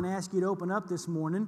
going to ask you to open up this morning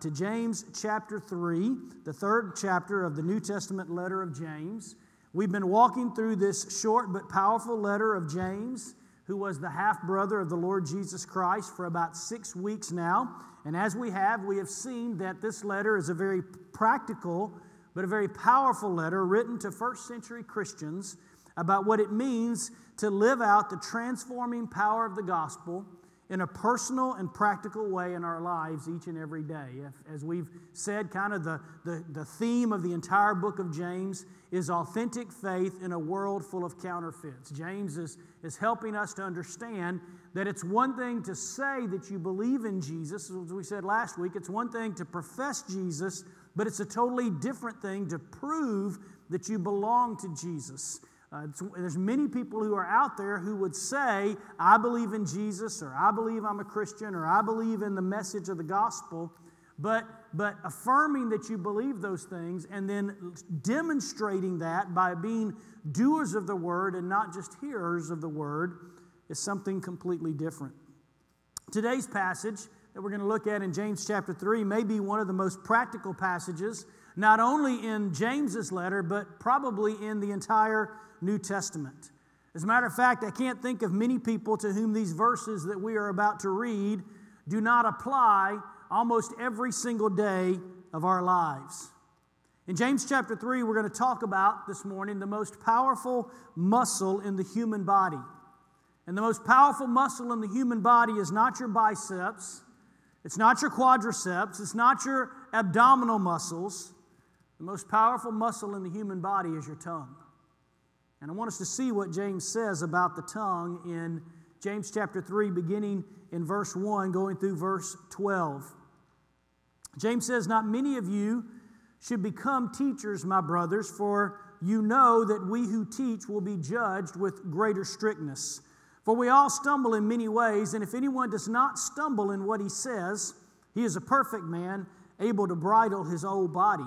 to James chapter 3, the third chapter of the New Testament letter of James. We've been walking through this short but powerful letter of James, who was the half-brother of the Lord Jesus Christ, for about 6 weeks now. And as we have seen that this letter is a very practical but a very powerful letter written to first-century Christians about what it means to live out the transforming power of the gospel in a personal and practical way in our lives each and every day. As we've said, kind of the theme of the entire book of James is authentic faith in a world full of counterfeits. James is helping us to understand that it's one thing to say that you believe in Jesus, as we said last week. It's one thing to profess Jesus, but it's a totally different thing to prove that you belong to Jesus. There's many people who are out there who would say, I believe in Jesus, or I believe I'm a Christian, or I believe in the message of the gospel, but affirming that you believe those things and then demonstrating that by being doers of the word and not just hearers of the word is something completely different. Today's passage that we're going to look at in James chapter 3 may be one of the most practical passages, not only in James's letter, but probably in the entire New Testament. As a matter of fact, I can't think of many people to whom these verses that we are about to read do not apply almost every single day of our lives. In James chapter 3, we're going to talk about this morning the most powerful muscle in the human body. And the most powerful muscle in the human body is not your biceps, it's not your quadriceps, it's not your abdominal muscles. The most powerful muscle in the human body is your tongue. And I want us to see what James says about the tongue in James chapter 3, beginning in verse 1, going through verse 12. James says, "Not many of you should become teachers, my brothers, for you know that we who teach will be judged with greater strictness. For we all stumble in many ways, and if anyone does not stumble in what he says, he is a perfect man, able to bridle his whole body.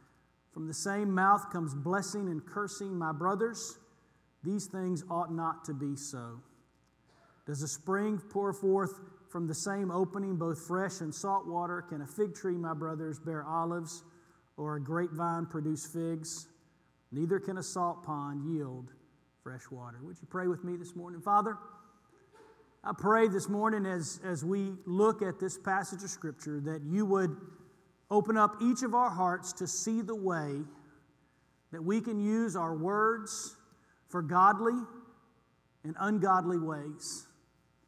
From the same mouth comes blessing and cursing, my brothers. These things ought not to be so. Does a spring pour forth from the same opening both fresh and salt water? Can a fig tree, my brothers, bear olives, or a grapevine produce figs? Neither can a salt pond yield fresh water." Would you pray with me this morning? Father, I pray this morning as we look at this passage of Scripture that you would open up each of our hearts to see the way that we can use our words for godly and ungodly ways.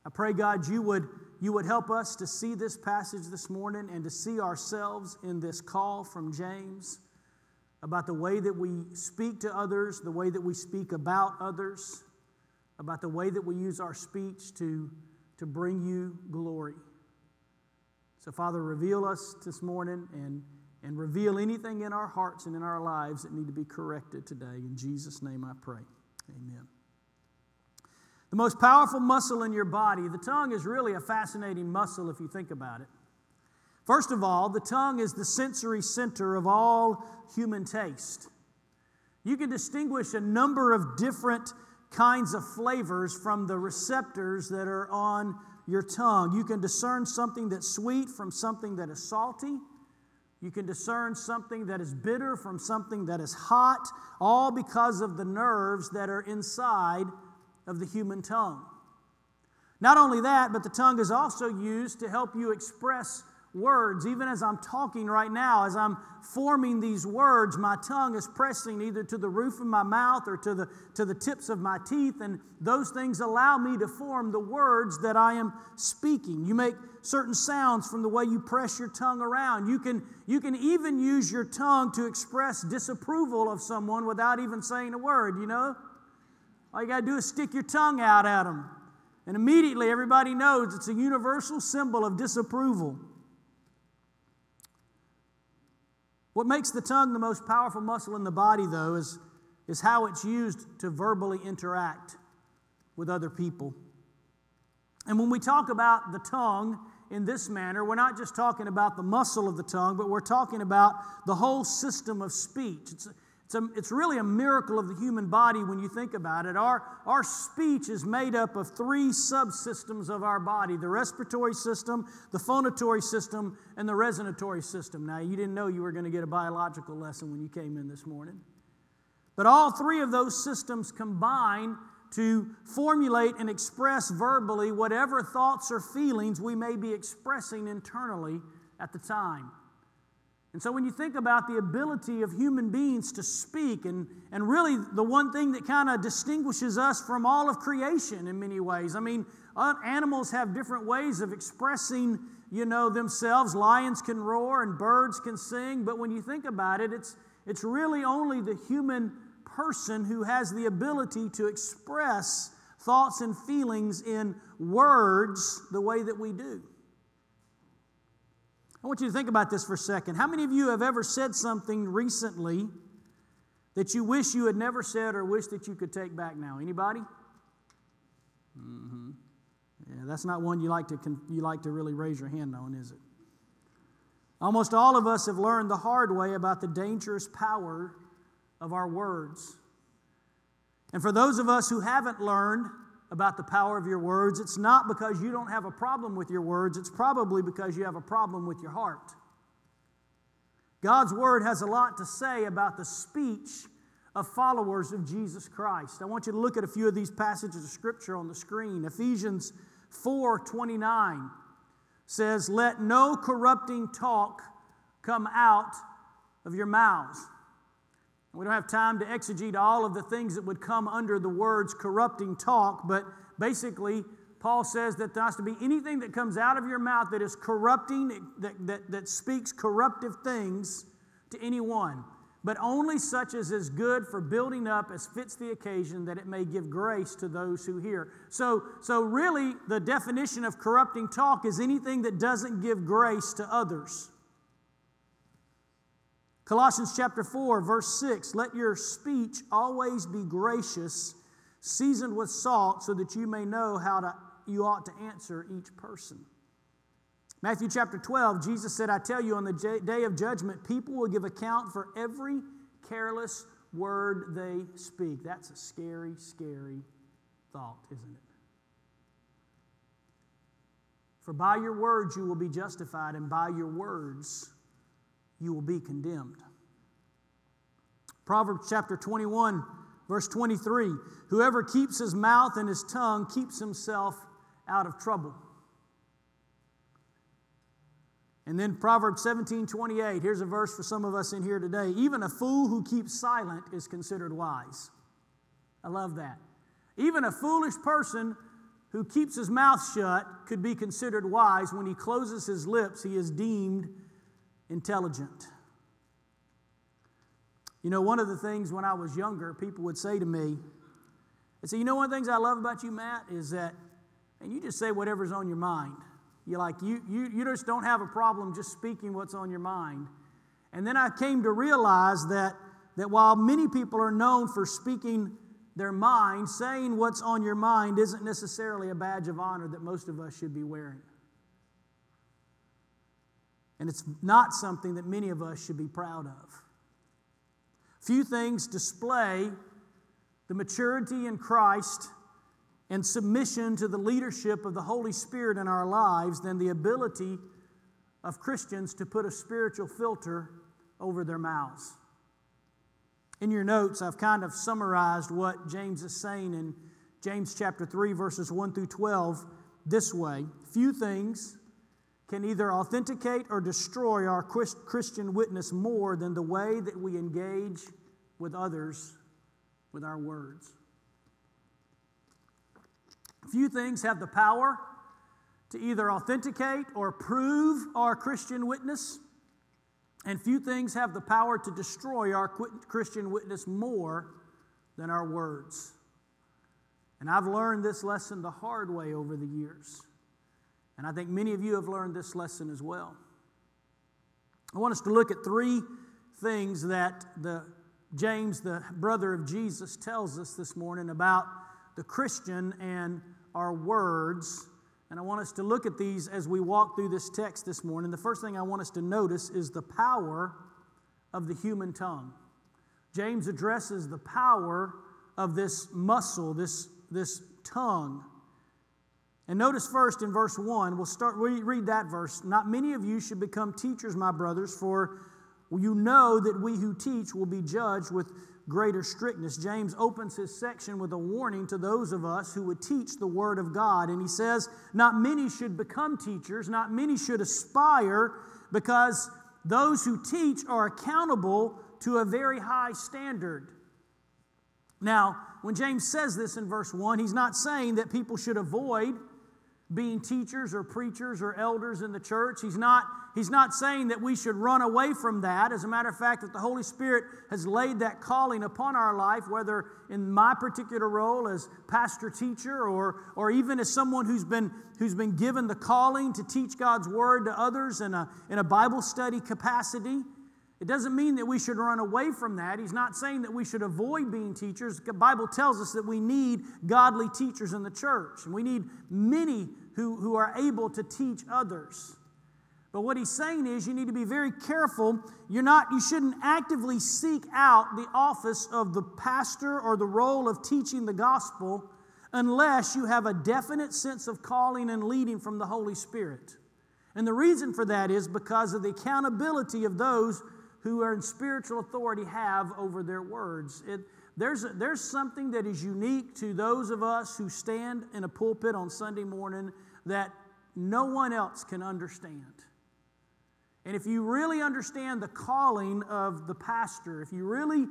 I pray, God, you would help us to see this passage this morning and to see ourselves in this call from James about the way that we speak to others, the way that we speak about others, about the way that we use our speech to bring you glory. So, Father, reveal us this morning and reveal anything in our hearts and in our lives that need to be corrected today. In Jesus' name I pray. Amen. The most powerful muscle in your body, the tongue, is really a fascinating muscle if you think about it. First of all, the tongue is the sensory center of all human taste. You can distinguish a number of different kinds of flavors from the receptors that are on your tongue. You can discern something that's sweet from something that is salty. You can discern something that is bitter from something that is hot, all because of the nerves that are inside of the human tongue. Not only that, but the tongue is also used to help you express words. Even as I'm talking right now, as I'm forming these words, my tongue is pressing either to the roof of my mouth or to the tips of my teeth, and those things allow me to form the words that I am speaking. You make certain sounds from the way you press your tongue around. You can even use your tongue to express disapproval of someone without even saying a word, you know? All you got to do is stick your tongue out at them. And immediately everybody knows it's a universal symbol of disapproval. What makes the tongue the most powerful muscle in the body, though, is how it's used to verbally interact with other people. And when we talk about the tongue in this manner, we're not just talking about the muscle of the tongue, but we're talking about the whole system of speech. It's really a miracle of the human body when you think about it. Our speech is made up of three subsystems of our body: the respiratory system, the phonatory system, and the resonatory system. Now, you didn't know you were going to get a biological lesson when you came in this morning. But all three of those systems combine to formulate and express verbally whatever thoughts or feelings we may be expressing internally at the time. And so when you think about the ability of human beings to speak, and really the one thing that kind of distinguishes us from all of creation in many ways. I mean, animals have different ways of expressing, you know, themselves. Lions can roar and birds can sing, but when you think about it, it's really only the human person who has the ability to express thoughts and feelings in words the way that we do. I want you to think about this for a second. How many of you have ever said something recently that you wish you had never said or wish that you could take back now? Anybody? Mm-hmm. Yeah, that's not one you like to really raise your hand on, is it? Almost all of us have learned the hard way about the dangerous power of our words. And for those of us who haven't learned about the power of your words, it's not because you don't have a problem with your words, it's probably because you have a problem with your heart. God's word has a lot to say about the speech of followers of Jesus Christ. I want you to look at a few of these passages of Scripture on the screen. Ephesians 4:29 says, "Let no corrupting talk come out of your mouths." We don't have time to exegete all of the things that would come under the words corrupting talk, but basically Paul says that there has to be anything that comes out of your mouth that is corrupting, that speaks corruptive things to anyone, but only such as is good for building up as fits the occasion, that it may give grace to those who hear. So really the definition of corrupting talk is anything that doesn't give grace to others. Colossians chapter 4, verse 6, "Let your speech always be gracious, seasoned with salt, so that you may know you ought to answer each person." Matthew chapter 12, Jesus said, "I tell you, on the day of judgment, people will give account for every careless word they speak." That's a scary, scary thought, isn't it? "For by your words you will be justified, and by your words you will be condemned." Proverbs chapter 21, verse 23, "Whoever keeps his mouth and his tongue keeps himself out of trouble." And then Proverbs 17:28, here's a verse for some of us in here today. "Even a fool who keeps silent is considered wise." I love that. Even a foolish person who keeps his mouth shut could be considered wise. When he closes his lips, he is deemed intelligent. You know, one of the things when I was younger, people would say to me, they'd say, "You know, one of the things I love about you, Matt, is that, and you just say whatever's on your mind. You're like, you just don't have a problem just speaking what's on your mind." And then I came to realize that while many people are known for speaking their mind, saying what's on your mind isn't necessarily a badge of honor that most of us should be wearing. And it's not something that many of us should be proud of. Few things display the maturity in Christ and submission to the leadership of the Holy Spirit in our lives than the ability of Christians to put a spiritual filter over their mouths. In your notes, I've kind of summarized what James is saying in James chapter 3, verses 1 through 12 this way. Few things can either authenticate or destroy our Christian witness more than the way that we engage with others with our words. Few things have the power to either authenticate or prove our Christian witness, and few things have the power to destroy our Christian witness more than our words. And I've learned this lesson the hard way over the years. And I think many of you have learned this lesson as well. I want us to look at three things that James, the brother of Jesus, tells us this morning about the Christian and our words. And I want us to look at these as we walk through this text this morning. The first thing I want us to notice is the power of the human tongue. James addresses the power of this muscle, this tongue. And notice first in verse 1, we read that verse. Not many of you should become teachers, my brothers, for you know that we who teach will be judged with greater strictness. James opens his section with a warning to those of us who would teach the Word of God. And he says, not many should become teachers, not many should aspire, because those who teach are accountable to a very high standard. Now, when James says this in verse 1, he's not saying that people should avoid being teachers or preachers or elders in the church. He's not saying that we should run away from that. As a matter of fact, that the Holy Spirit has laid that calling upon our life, whether in my particular role as pastor teacher or even as someone who's been given the calling to teach God's Word to others in a Bible study capacity. It doesn't mean that we should run away from that. He's not saying that we should avoid being teachers. The Bible tells us that we need godly teachers in the church, and we need many who are able to teach others. But what he's saying is you need to be very careful. You shouldn't actively seek out the office of the pastor or the role of teaching the gospel unless you have a definite sense of calling and leading from the Holy Spirit. And the reason for that is because of the accountability of those who are in spiritual authority have over their words. There's something that is unique to those of us who stand in a pulpit on Sunday morning that no one else can understand. And if you really understand the calling of the pastor, if you really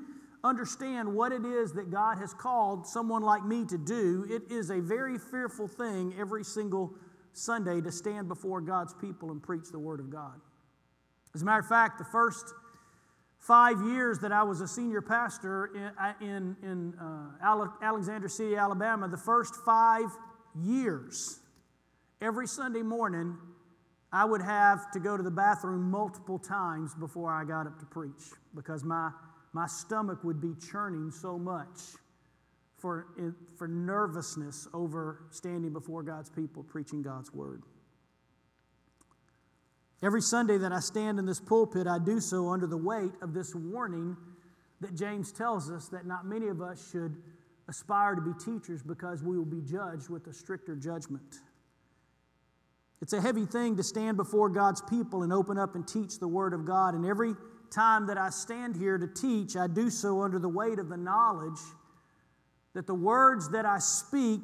understand what it is that God has called someone like me to do, it is a very fearful thing every single Sunday to stand before God's people and preach the Word of God. As a matter of fact, the first 5 years that I was a senior pastor in Alexander City, Alabama, the first 5 years, every Sunday morning, I would have to go to the bathroom multiple times before I got up to preach because my stomach would be churning so much for nervousness over standing before God's people preaching God's Word. Every Sunday that I stand in this pulpit, I do so under the weight of this warning that James tells us that not many of us should aspire to be teachers because we will be judged with a stricter judgment. It's a heavy thing to stand before God's people and open up and teach the Word of God. And every time that I stand here to teach, I do so under the weight of the knowledge that the words that I speak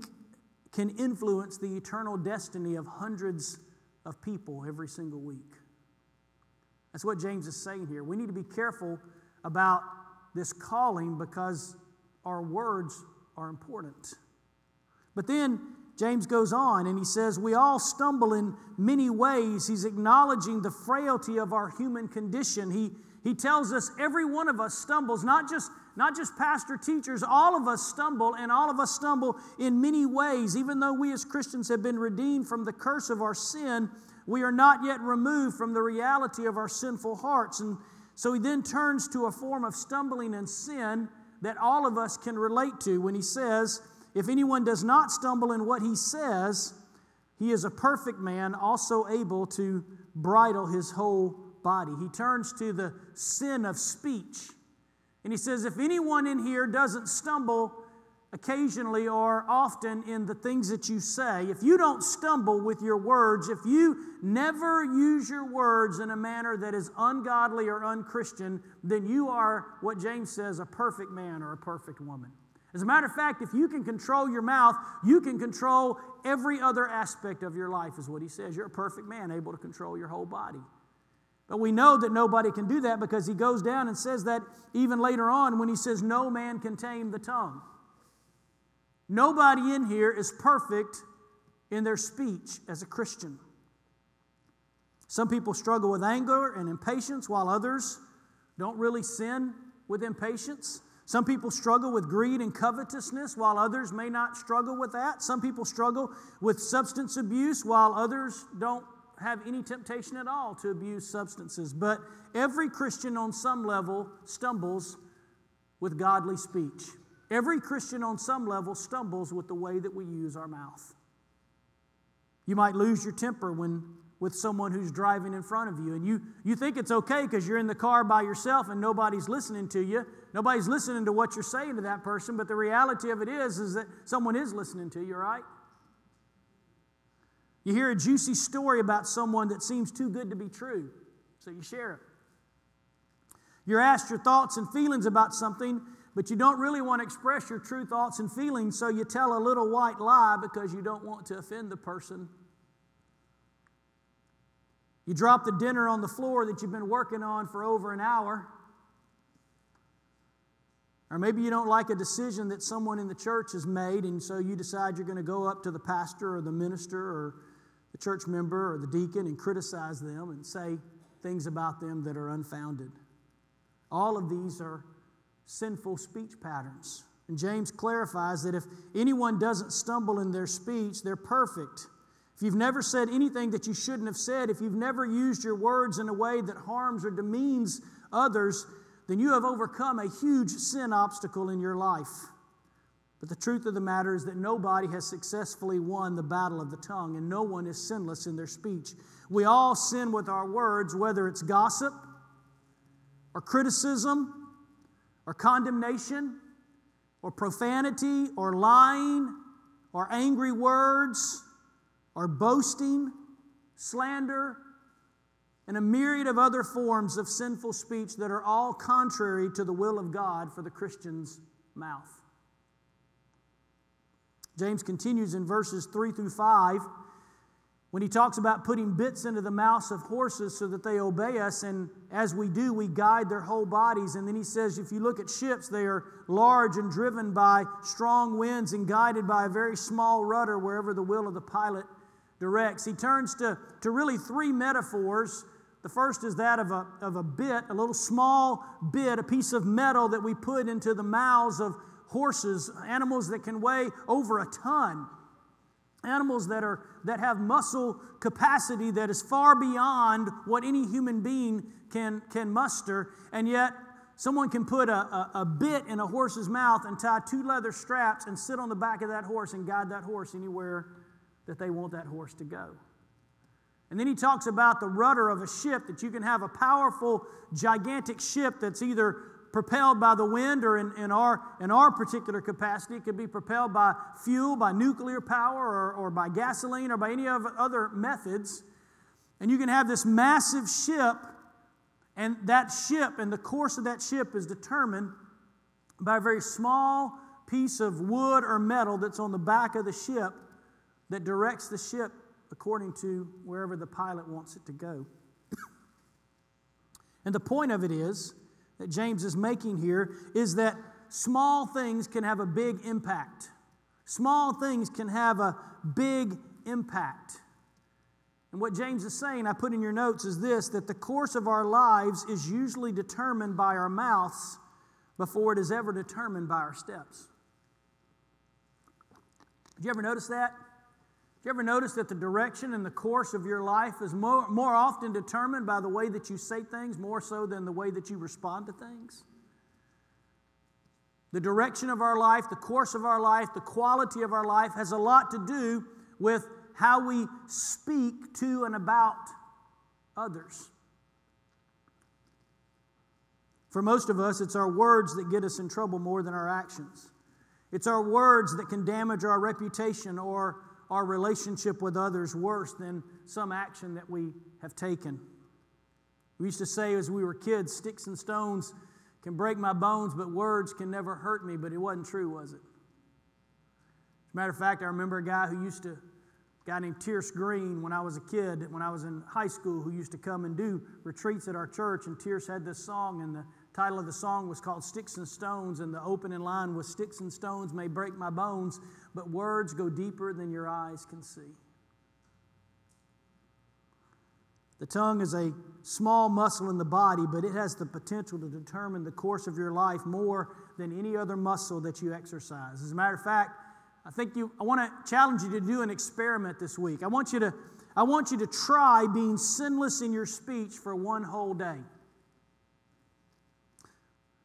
can influence the eternal destiny of hundreds of people every single week. That's what James is saying here. We need to be careful about this calling because our words are important. But then James goes on and he says, we all stumble in many ways. He's acknowledging the frailty of our human condition. He tells us every one of us stumbles, not just pastor teachers, all of us stumble, and all of us stumble in many ways. Even though we as Christians have been redeemed from the curse of our sin, we are not yet removed from the reality of our sinful hearts. And so he then turns to a form of stumbling and sin that all of us can relate to when he says, if anyone does not stumble in what he says, he is a perfect man, also able to bridle his whole body. He turns to the sin of speech. And he says, if anyone in here doesn't stumble occasionally or often in the things that you say, if you don't stumble with your words, if you never use your words in a manner that is ungodly or unchristian, then you are, what James says, a perfect man or a perfect woman. As a matter of fact, if you can control your mouth, you can control every other aspect of your life, is what he says. You're a perfect man, able to control your whole body. But we know that nobody can do that because he goes down and says that even later on when he says, no man can tame the tongue. Nobody in here is perfect in their speech as a Christian. Some people struggle with anger and impatience, while others don't really sin with impatience. Some people struggle with greed and covetousness, while others may not struggle with that. Some people struggle with substance abuse, while others don't have any temptation at all to abuse substances. But every Christian on some level stumbles with godly speech. Every Christian on some level stumbles with the way that we use our mouth. You might lose your temper with someone who's driving in front of you, and you think it's okay because you're in the car by yourself and nobody's listening to you. Nobody's listening to what you're saying to that person, but the reality of it is that someone is listening to you, right? You hear a juicy story about someone that seems too good to be true, so you share it. You're asked your thoughts and feelings about something, but you don't really want to express your true thoughts and feelings, so you tell a little white lie because you don't want to offend the person. You drop the dinner on the floor that you've been working on for over an hour. Or maybe you don't like a decision that someone in the church has made, and so you decide you're going to go up to the pastor or the minister or the church member or the deacon and criticize them and say things about them that are unfounded. All of these are sinful speech patterns. And James clarifies that if anyone doesn't stumble in their speech, they're perfect. If you've never said anything that you shouldn't have said, if you've never used your words in a way that harms or demeans others, then you have overcome a huge sin obstacle in your life. But the truth of the matter is that nobody has successfully won the battle of the tongue, and no one is sinless in their speech. We all sin with our words, whether it's gossip or criticism, or condemnation, or profanity, or lying, or angry words, or boasting, slander, and a myriad of other forms of sinful speech that are all contrary to the will of God for the Christian's mouth. James continues in verses 3 through 5 when he talks about putting bits into the mouths of horses so that they obey us, and as we do, we guide their whole bodies. And then he says, if you look at ships, they are large and driven by strong winds and guided by a very small rudder wherever the will of the pilot directs. He turns to really three metaphors. The first is that of a bit, a little small bit, a piece of metal that we put into the mouths of horses, animals that can weigh over a ton. Animals that have muscle capacity that is far beyond what any human being can muster, and yet someone can put a bit in a horse's mouth and tie two leather straps and sit on the back of that horse and guide that horse anywhere that they want that horse to go. And then he talks about the rudder of a ship, that you can have a powerful, gigantic ship that's either propelled by the wind, or in our particular capacity, it could be propelled by fuel, by nuclear power, or by gasoline, or by any of other methods. And you can have this massive ship, and that ship and the course of that ship is determined by a very small piece of wood or metal that's on the back of the ship that directs the ship according to wherever the pilot wants it to go. And the point of it is, that James is making here, is that small things can have a big impact. Small things can have a big impact. And what James is saying, I put in your notes, is this, that the course of our lives is usually determined by our mouths before it is ever determined by our steps. Did you ever notice that? Did you ever notice that the direction and the course of your life is more often determined by the way that you say things, more so than the way that you respond to things? The direction of our life, the course of our life, the quality of our life has a lot to do with how we speak to and about others. For most of us, it's our words that get us in trouble more than our actions. It's our words that can damage our reputation or our relationship with others worse than some action that we have taken. We used to say as we were kids, sticks and stones can break my bones, but words can never hurt me. But it wasn't true, was it? As a matter of fact, I remember a guy named Tierce Green, when I was a kid, when I was in high school, who used to come and do retreats at our church, and Tierce had this song, and the title of the song was called Sticks and Stones, and the opening line was, "Sticks and stones may break my bones, but words go deeper than your eyes can see." The tongue is a small muscle in the body, but it has the potential to determine the course of your life more than any other muscle that you exercise. As a matter of fact, I want to challenge you to do an experiment this week. I want you to try being sinless in your speech for one whole day.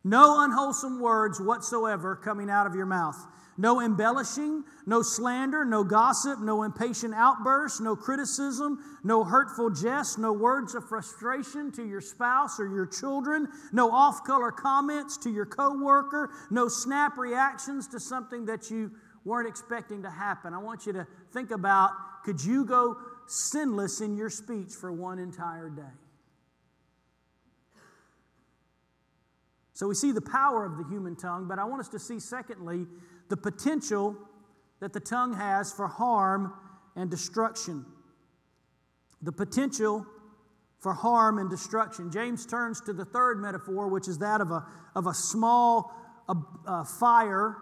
No unwholesome words whatsoever coming out of your mouth. No embellishing, no slander, no gossip, no impatient outbursts, no criticism, no hurtful jests, no words of frustration to your spouse or your children, no off-color comments to your coworker, no snap reactions to something that you weren't expecting to happen. I want you to think about, could you go sinless in your speech for one entire day? So we see the power of the human tongue, but I want us to see, secondly, the potential that the tongue has for harm and destruction. The potential for harm and destruction. James turns to the third metaphor, which is that of a small fire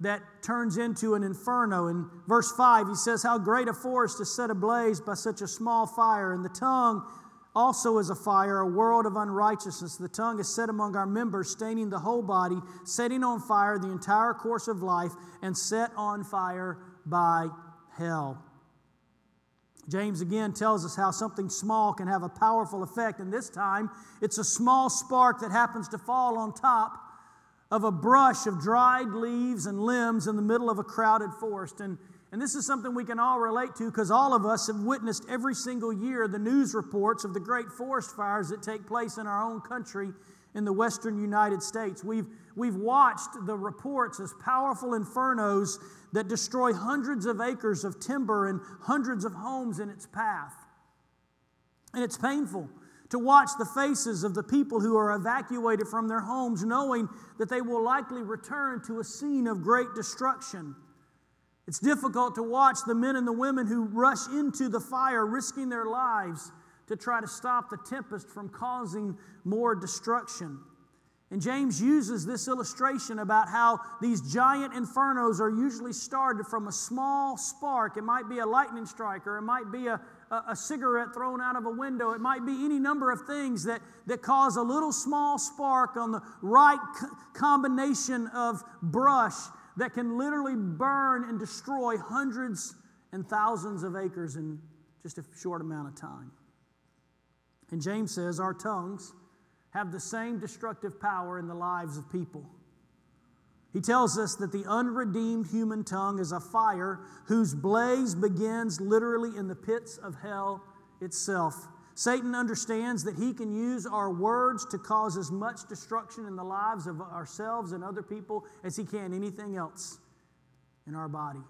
that turns into an inferno. In verse 5, he says, "How great a forest is set ablaze by such a small fire, and the tongue also is a fire, a world of unrighteousness. The tongue is set among our members, staining the whole body, setting on fire the entire course of life, and set on fire by hell." James again tells us how something small can have a powerful effect, and this time it's a small spark that happens to fall on top of a brush of dried leaves and limbs in the middle of a crowded forest. And this is something we can all relate to, because all of us have witnessed every single year the news reports of the great forest fires that take place in our own country in the western United States. We've watched the reports as powerful infernos that destroy hundreds of acres of timber and hundreds of homes in its path. And it's painful to watch the faces of the people who are evacuated from their homes, knowing that they will likely return to a scene of great destruction. It's difficult to watch the men and the women who rush into the fire, risking their lives to try to stop the tempest from causing more destruction. And James uses this illustration about how these giant infernos are usually started from a small spark. It might be a lightning strike, or it might be a cigarette thrown out of a window. It might be any number of things that cause a little small spark on the right combination of brush that can literally burn and destroy hundreds and thousands of acres in just a short amount of time. And James says our tongues have the same destructive power in the lives of people. He tells us that the unredeemed human tongue is a fire whose blaze begins literally in the pits of hell itself. Satan understands that he can use our words to cause as much destruction in the lives of ourselves and other people as he can anything else in our body.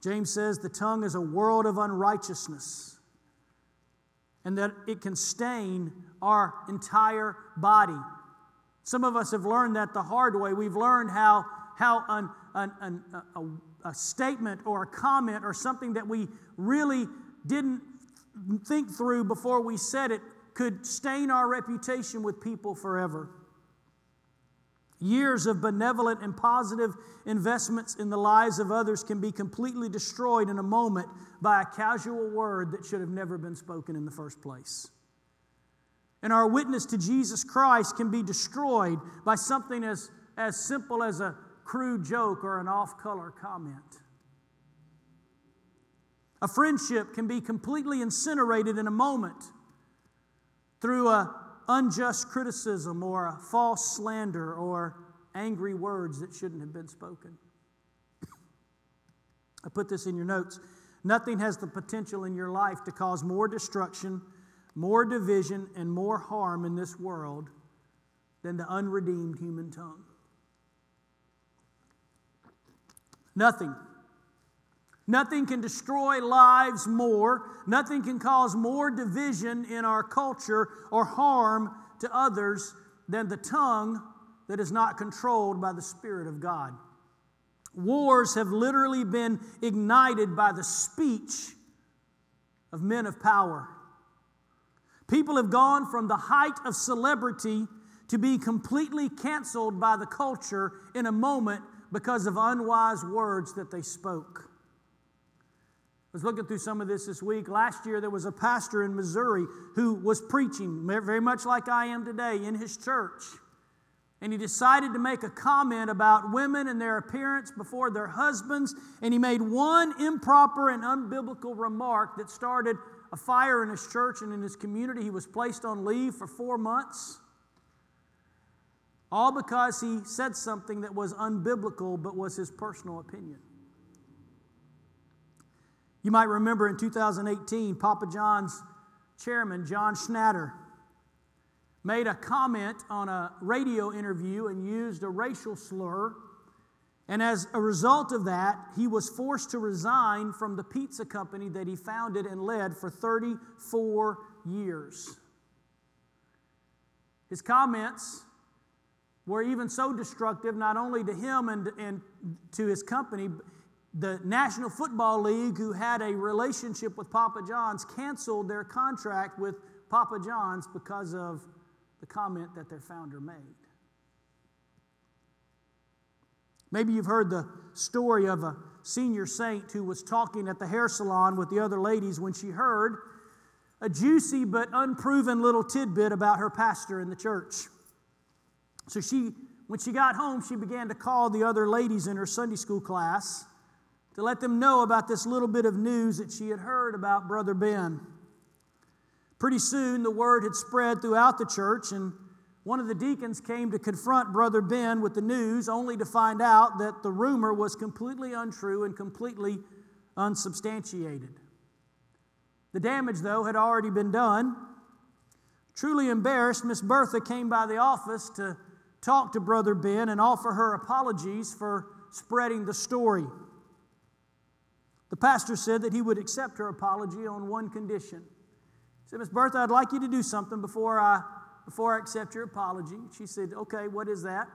James says the tongue is a world of unrighteousness, and that it can stain our entire body. Some of us have learned that the hard way. We've learned how a statement or a comment or something that we really didn't think through before we said it could stain our reputation with people forever. Years of benevolent and positive investments in the lives of others can be completely destroyed in a moment by a casual word that should have never been spoken in the first place. And our witness to Jesus Christ can be destroyed by something as simple as a crude joke or an off-color comment. A friendship can be completely incinerated in a moment through an unjust criticism or a false slander or angry words that shouldn't have been spoken. I put this in your notes. Nothing has the potential in your life to cause more destruction, more division, and more harm in this world than the unredeemed human tongue. Nothing. Nothing can destroy lives more. Nothing can cause more division in our culture or harm to others than the tongue that is not controlled by the Spirit of God. Wars have literally been ignited by the speech of men of power. People have gone from the height of celebrity to be completely canceled by the culture in a moment because of unwise words that they spoke. I was looking through some of this week. Last year there was a pastor in Missouri who was preaching very much like I am today in his church. And he decided to make a comment about women and their appearance before their husbands. And he made one improper and unbiblical remark that started a fire in his church and in his community. He was placed on leave for 4 months. All because he said something that was unbiblical but was his personal opinion. You might remember in 2018, Papa John's chairman, John Schnatter, made a comment on a radio interview and used a racial slur. And as a result of that, he was forced to resign from the pizza company that he founded and led for 34 years. His comments were even so destructive, not only to him and to his company. The National Football League, who had a relationship with Papa John's, canceled their contract with Papa John's because of the comment that their founder made. Maybe you've heard the story of a senior saint who was talking at the hair salon with the other ladies when she heard a juicy but unproven little tidbit about her pastor in the church. So when she got home, she began to call the other ladies in her Sunday school class to let them know about this little bit of news that she had heard about Brother Ben. Pretty soon, the word had spread throughout the church, and one of the deacons came to confront Brother Ben with the news, only to find out that the rumor was completely untrue and completely unsubstantiated. The damage, though, had already been done. Truly embarrassed, Miss Bertha came by the office to talk to Brother Ben and offer her apologies for spreading the story. The pastor said that he would accept her apology on one condition. He said, "Miss Bertha, I'd like you to do something before I accept your apology." She said, "Okay, what is that?"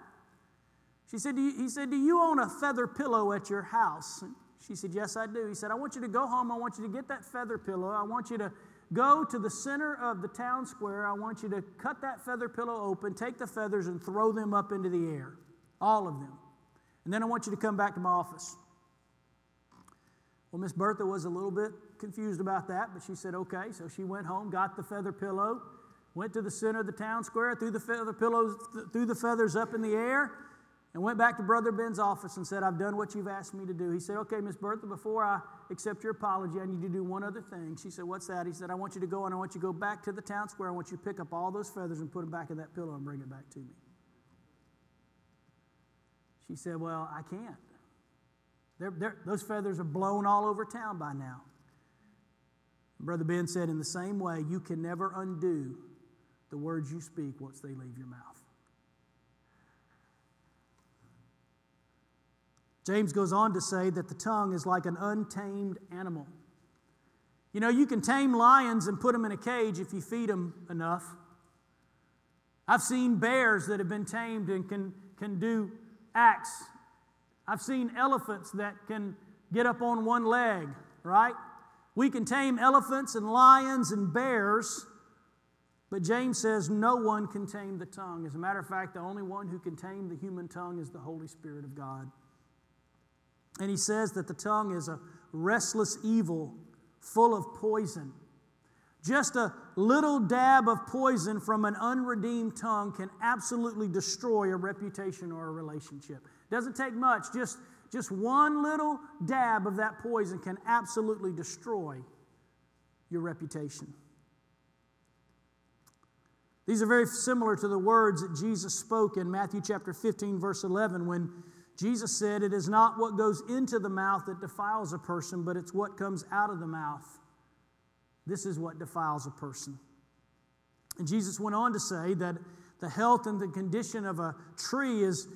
She said, "Do you own a feather pillow at your house?" And she said, "Yes, I do." He said, "I want you to go home. I want you to get that feather pillow. I want you to go to the center of the town square. I want you to cut that feather pillow open, take the feathers, and throw them up into the air, all of them. And then I want you to come back to my office." Well, Miss Bertha was a little bit confused about that, but she said, okay. So she went home, got the feather pillow, went to the center of the town square, threw the feathers up in the air, and went back to Brother Ben's office and said, "I've done what you've asked me to do." He said, "Okay, Miss Bertha, before I accept your apology, I need you to do one other thing." She said, "What's that?" He said, "I want you to go and I want you to go back to the town square. I want you to pick up all those feathers and put them back in that pillow and bring it back to me." She said, "Well, I can't. Those feathers are blown all over town by now." Brother Ben said, "In the same way, you can never undo the words you speak once they leave your mouth." James goes on to say that the tongue is like an untamed animal. You know, you can tame lions and put them in a cage if you feed them enough. I've seen bears that have been tamed and can do acts. I've seen elephants that can get up on one leg, right? We can tame elephants and lions and bears, but James says no one can tame the tongue. As a matter of fact, the only one who can tame the human tongue is the Holy Spirit of God. And he says that the tongue is a restless evil full of poison. Just a little dab of poison from an unredeemed tongue can absolutely destroy a reputation or a relationship. Doesn't take much. Just one little dab of that poison can absolutely destroy your reputation. These are very similar to the words that Jesus spoke in Matthew chapter 15, verse 11, when Jesus said, "It is not what goes into the mouth that defiles a person, but it's what comes out of the mouth. This is what defiles a person." And Jesus went on to say that the health and the condition of a tree is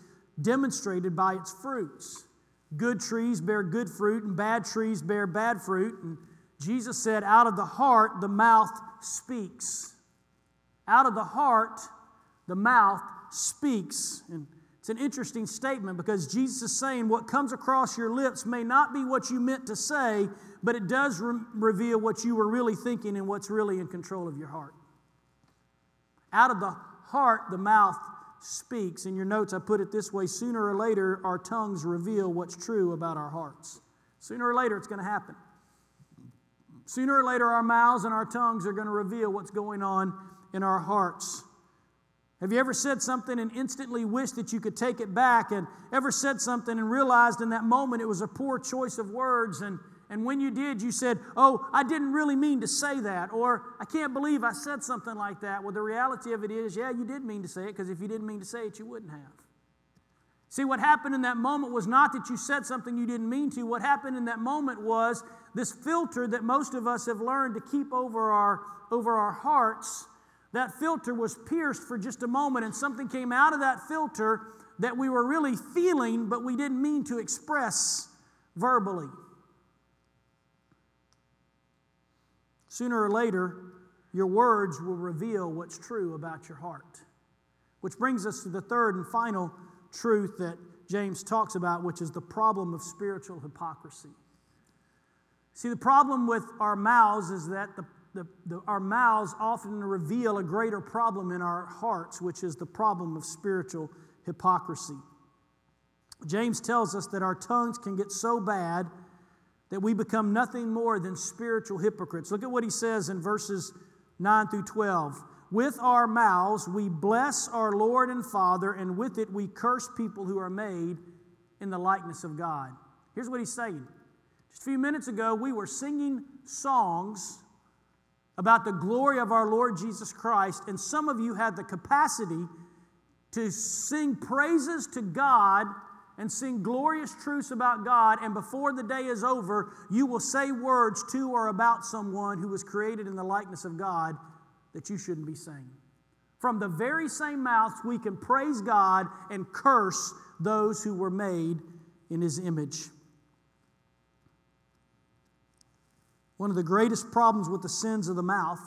demonstrated by its fruits. Good trees bear good fruit, and bad trees bear bad fruit. And Jesus said, out of the heart, the mouth speaks. Out of the heart, The mouth speaks. And it's an interesting statement because Jesus is saying what comes across your lips may not be what you meant to say, but it does reveal what you were really thinking and what's really in control of your heart. Out of the heart, the mouth speaks. In your notes, I put it this way: sooner or later, our tongues reveal what's true about our hearts. Sooner or later, it's going to happen. Sooner or later, our mouths and our tongues are going to reveal what's going on in our hearts. Have you ever said something and instantly wished that you could take it back, and ever said something and realized in that moment it was a poor choice of words, and when you did, you said, "Oh, I didn't really mean to say that," or "I can't believe I said something like that." Well, the reality of it is, yeah, you did mean to say it, because if you didn't mean to say it, you wouldn't have. See, what happened in that moment was not that you said something you didn't mean to. What happened in that moment was this filter that most of us have learned to keep over our hearts. That filter was pierced for just a moment, and something came out of that filter that we were really feeling, but we didn't mean to express verbally. Sooner or later, your words will reveal what's true about your heart. Which brings us to the third and final truth that James talks about, which is the problem of spiritual hypocrisy. See, the problem with our mouths is that our mouths often reveal a greater problem in our hearts, which is the problem of spiritual hypocrisy. James tells us that our tongues can get so bad that we become nothing more than spiritual hypocrites. Look at what he says in verses 9 through 12. With our mouths we bless our Lord and Father, and with it we curse people who are made in the likeness of God. Here's what he's saying. Just a few minutes ago, we were singing songs about the glory of our Lord Jesus Christ, and some of you had the capacity to sing praises to God and sing glorious truths about God, and before the day is over, you will say words to or about someone who was created in the likeness of God that you shouldn't be saying. From the very same mouth, we can praise God and curse those who were made in His image. One of the greatest problems with the sins of the mouth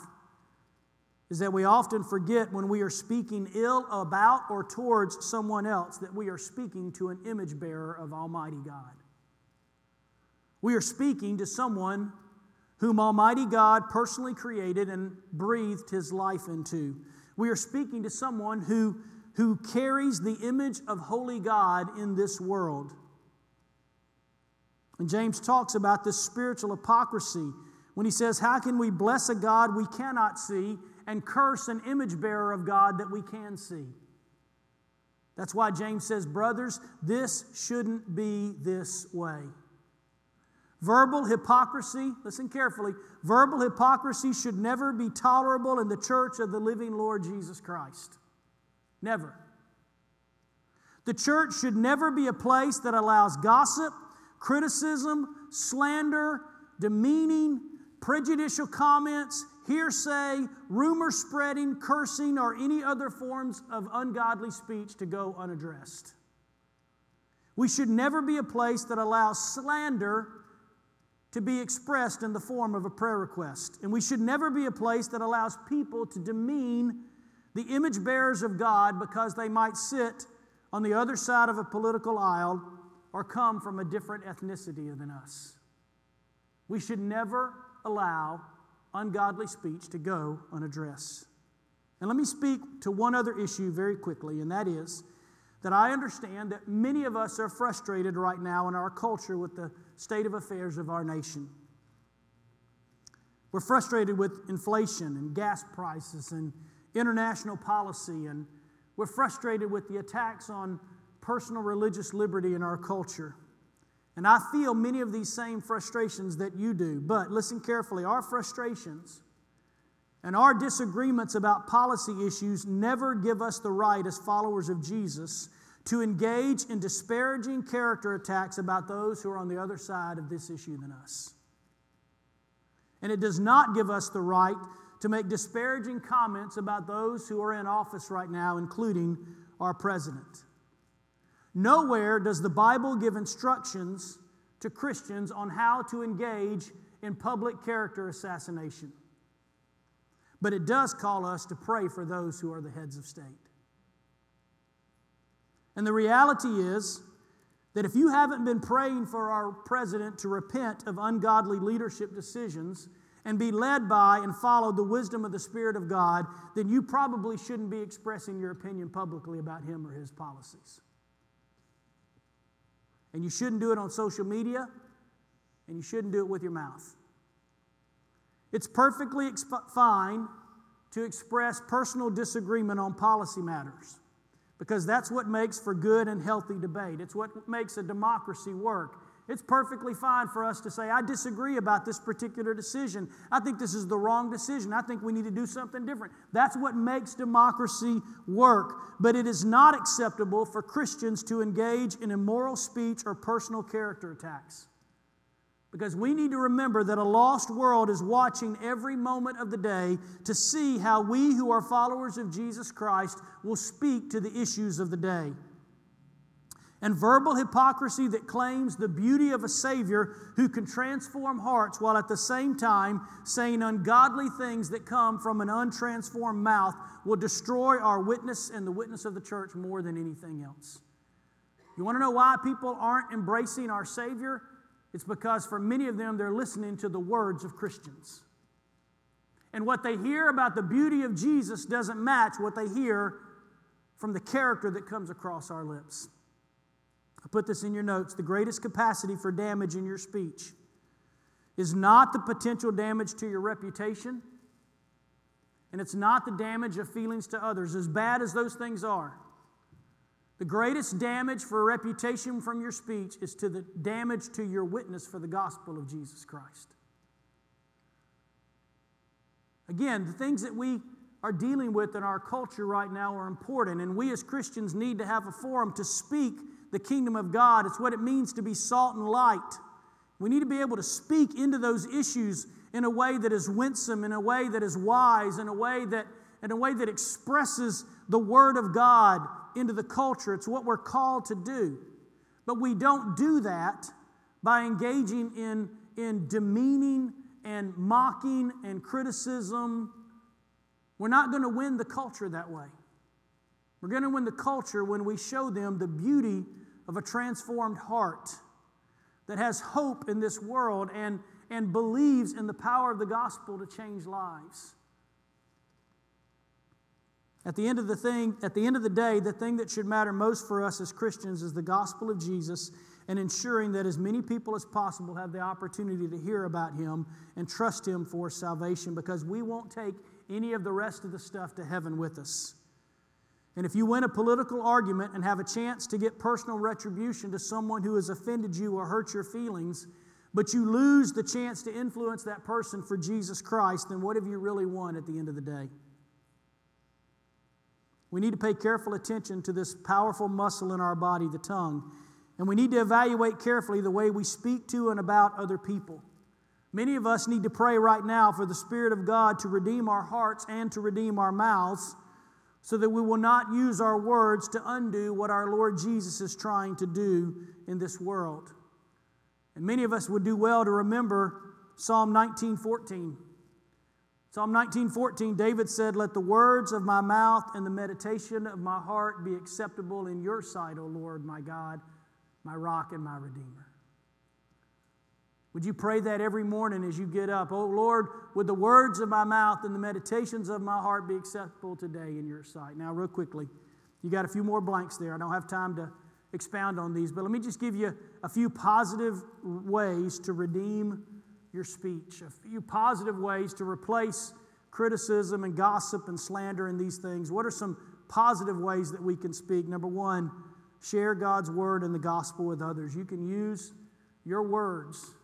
is that we often forget when we are speaking ill about or towards someone else that we are speaking to an image bearer of Almighty God. We are speaking to someone whom Almighty God personally created and breathed His life into. We are speaking to someone who carries the image of holy God in this world. And James talks about this spiritual hypocrisy when he says, how can we bless a God we cannot see and curse an image bearer of God that we can see? That's why James says, brothers, this shouldn't be this way. Verbal hypocrisy, listen carefully, verbal hypocrisy should never be tolerable in the church of the living Lord Jesus Christ. Never. The church should never be a place that allows gossip, criticism, slander, demeaning, prejudicial comments, hearsay, rumor spreading, cursing, or any other forms of ungodly speech to go unaddressed. We should never be a place that allows slander to be expressed in the form of a prayer request. And we should never be a place that allows people to demean the image bearers of God because they might sit on the other side of a political aisle or come from a different ethnicity than us. We should never allow ungodly speech to go unaddressed. And let me speak to one other issue very quickly, and that is that I understand that many of us are frustrated right now in our culture with the state of affairs of our nation. We're frustrated with inflation and gas prices and international policy, and we're frustrated with the attacks on personal religious liberty in our culture. And I feel many of these same frustrations that you do. But listen carefully, our frustrations and our disagreements about policy issues never give us the right as followers of Jesus to engage in disparaging character attacks about those who are on the other side of this issue than us. And it does not give us the right to make disparaging comments about those who are in office right now, including our president. Nowhere does the Bible give instructions to Christians on how to engage in public character assassination. But it does call us to pray for those who are the heads of state. And the reality is that if you haven't been praying for our president to repent of ungodly leadership decisions and be led by and follow the wisdom of the Spirit of God, then you probably shouldn't be expressing your opinion publicly about him or his policies. And you shouldn't do it on social media, and you shouldn't do it with your mouth. It's perfectly fine to express personal disagreement on policy matters, because that's what makes for good and healthy debate. It's what makes a democracy work. It's perfectly fine for us to say, I disagree about this particular decision. I think this is the wrong decision. I think we need to do something different. That's what makes democracy work. But it is not acceptable for Christians to engage in immoral speech or personal character attacks. Because we need to remember that a lost world is watching every moment of the day to see how we who are followers of Jesus Christ will speak to the issues of the day. And verbal hypocrisy that claims the beauty of a Savior who can transform hearts while at the same time saying ungodly things that come from an untransformed mouth will destroy our witness and the witness of the church more than anything else. You want to know why people aren't embracing our Savior? It's because for many of them, they're listening to the words of Christians. And what they hear about the beauty of Jesus doesn't match what they hear from the character that comes across our lips. I put this in your notes. The greatest capacity for damage in your speech is not the potential damage to your reputation, and it's not the damage of feelings to others, as bad as those things are. The greatest damage for reputation from your speech is to the damage to your witness for the gospel of Jesus Christ. Again, the things that we are dealing with in our culture right now are important, and we as Christians need to have a forum to speak the kingdom of God. It's what it means to be salt and light. We need to be able to speak into those issues in a way that is winsome, in a way that is wise, in a way that expresses the Word of God into the culture. It's what we're called to do. But we don't do that by engaging in demeaning and mocking and criticism. We're not going to win the culture that way. We're going to win the culture when we show them the beauty of a transformed heart that has hope in this world and believes in the power of the gospel to change lives. At the end of the day, the thing that should matter most for us as Christians is the gospel of Jesus and ensuring that as many people as possible have the opportunity to hear about Him and trust Him for salvation, because we won't take any of the rest of the stuff to heaven with us. And if you win a political argument and have a chance to get personal retribution to someone who has offended you or hurt your feelings, but you lose the chance to influence that person for Jesus Christ, then what have you really won at the end of the day? We need to pay careful attention to this powerful muscle in our body, the tongue. And we need to evaluate carefully the way we speak to and about other people. Many of us need to pray right now for the Spirit of God to redeem our hearts and to redeem our mouths, so that we will not use our words to undo what our Lord Jesus is trying to do in this world. And many of us would do well to remember Psalm 19:14. Psalm 19:14, David said, "Let the words of my mouth and the meditation of my heart be acceptable in your sight, O Lord, my God, my rock and my redeemer." Would you pray that every morning as you get up? Oh Lord, would the words of my mouth and the meditations of my heart be acceptable today in your sight? Now, real quickly, you got a few more blanks there. I don't have time to expound on these, but let me just give you a few positive ways to redeem your speech, a few positive ways to replace criticism and gossip and slander and these things. What are some positive ways that we can speak? Number one, share God's word and the gospel with others. You can use your words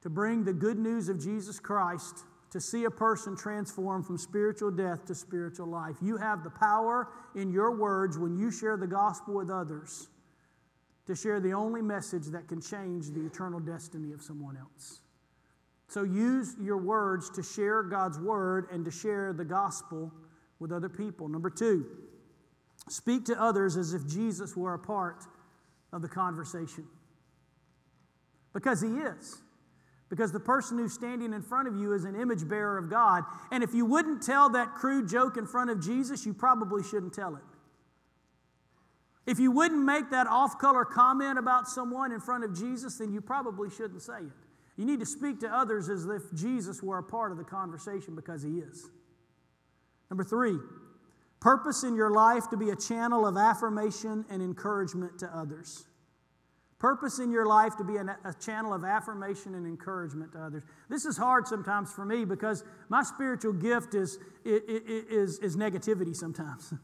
to bring the good news of Jesus Christ, to see a person transformed from spiritual death to spiritual life. You have the power in your words when you share the gospel with others to share the only message that can change the eternal destiny of someone else. So use your words to share God's word and to share the gospel with other people. Number two, speak to others as if Jesus were a part of the conversation. Because He is. Because the person who's standing in front of you is an image bearer of God. And if you wouldn't tell that crude joke in front of Jesus, you probably shouldn't tell it. If you wouldn't make that off-color comment about someone in front of Jesus, then you probably shouldn't say it. You need to speak to others as if Jesus were a part of the conversation, because He is. Number three, purpose in your life to be a channel of affirmation and encouragement to others. Purpose in your life to be a channel of affirmation and encouragement to others. This is hard sometimes for me because my spiritual gift is negativity sometimes.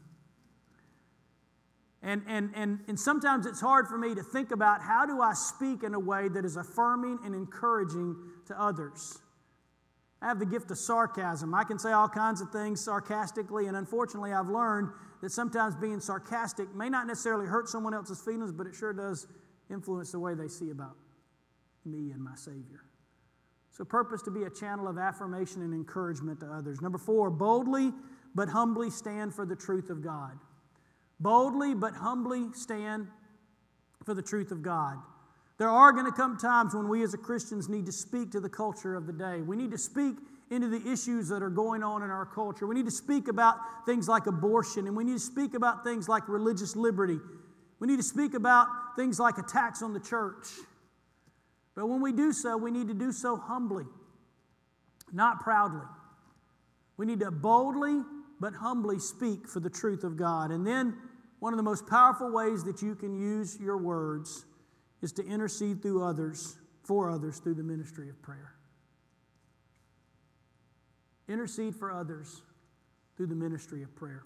And sometimes it's hard for me to think about how do I speak in a way that is affirming and encouraging to others. I have the gift of sarcasm. I can say all kinds of things sarcastically, and unfortunately I've learned that sometimes being sarcastic may not necessarily hurt someone else's feelings, but it sure does influence the way they see about me and my Savior. So purpose to be a channel of affirmation and encouragement to others. Number four, boldly but humbly stand for the truth of God. Boldly but humbly stand for the truth of God. There are going to come times when we as Christians need to speak to the culture of the day. We need to speak into the issues that are going on in our culture. We need to speak about things like abortion, and we need to speak about things like religious liberty. We need to speak about things like attacks on the church. But when we do so, we need to do so humbly, not proudly. We need to boldly but humbly speak for the truth of God. And then one of the most powerful ways that you can use your words is to intercede through others, for others, through the ministry of prayer. Intercede for others through the ministry of prayer.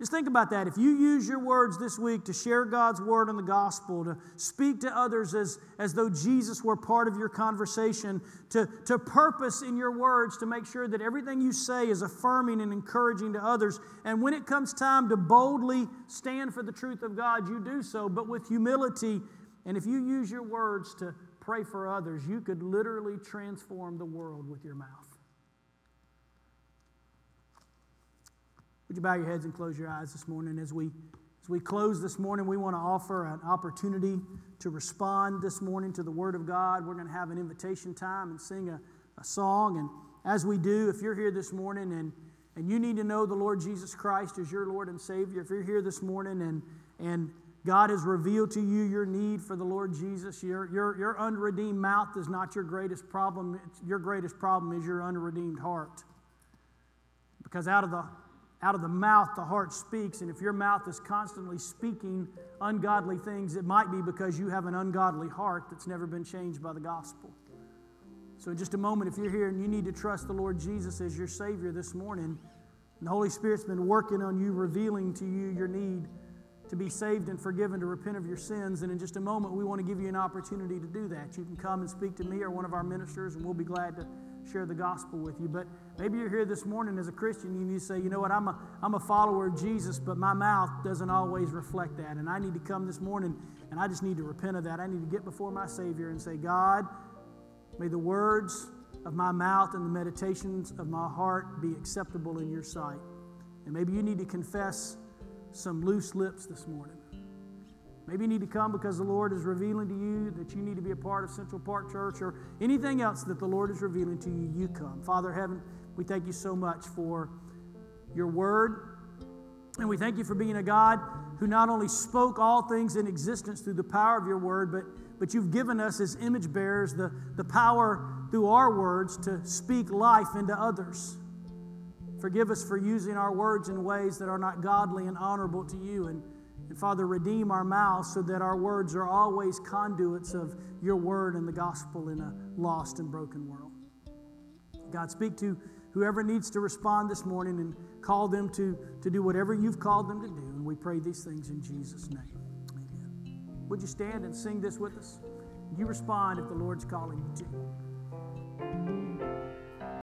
Just think about that. If you use your words this week to share God's word and the gospel, to speak to others as though Jesus were part of your conversation, to purpose in your words to make sure that everything you say is affirming and encouraging to others. And when it comes time to boldly stand for the truth of God, you do so, but with humility. And if you use your words to pray for others, you could literally transform the world with your mouth. Would you bow your heads and close your eyes this morning? As we close this morning, we want to offer an opportunity to respond this morning to the Word of God. We're going to have an invitation time and sing a song. And as we do, if you're here this morning and you need to know the Lord Jesus Christ as your Lord and Savior, if you're here this morning and God has revealed to you your need for the Lord Jesus, your unredeemed mouth is not your greatest problem. Your greatest problem is your unredeemed heart. Because out of the mouth, the heart speaks, and if your mouth is constantly speaking ungodly things, it might be because you have an ungodly heart that's never been changed by the gospel. So in just a moment, if you're here and you need to trust the Lord Jesus as your Savior this morning, and the Holy Spirit's been working on you, revealing to you your need to be saved and forgiven, to repent of your sins, and in just a moment, we want to give you an opportunity to do that. You can come and speak to me or one of our ministers, and we'll be glad to share the gospel with you. But maybe you're here this morning as a Christian and you say, you know what, I'm a follower of Jesus, but my mouth doesn't always reflect that. And I need to come this morning and I just need to repent of that. I need to get before my Savior and say, God, may the words of my mouth and the meditations of my heart be acceptable in your sight. And maybe you need to confess some loose lips this morning. Maybe you need to come because the Lord is revealing to you that you need to be a part of Central Park Church or anything else that the Lord is revealing to you, you come. Father Heaven, we thank you so much for your word. And we thank you for being a God who not only spoke all things in existence through the power of your word, but you've given us as image bearers the power through our words to speak life into others. Forgive us for using our words in ways that are not godly and honorable to you. And Father, redeem our mouths so that our words are always conduits of your word and the gospel in a lost and broken world. God, speak to whoever needs to respond this morning and call them to do whatever you've called them to do. And we pray these things in Jesus' name. Amen. Would you stand and sing this with us? You respond if the Lord's calling you to.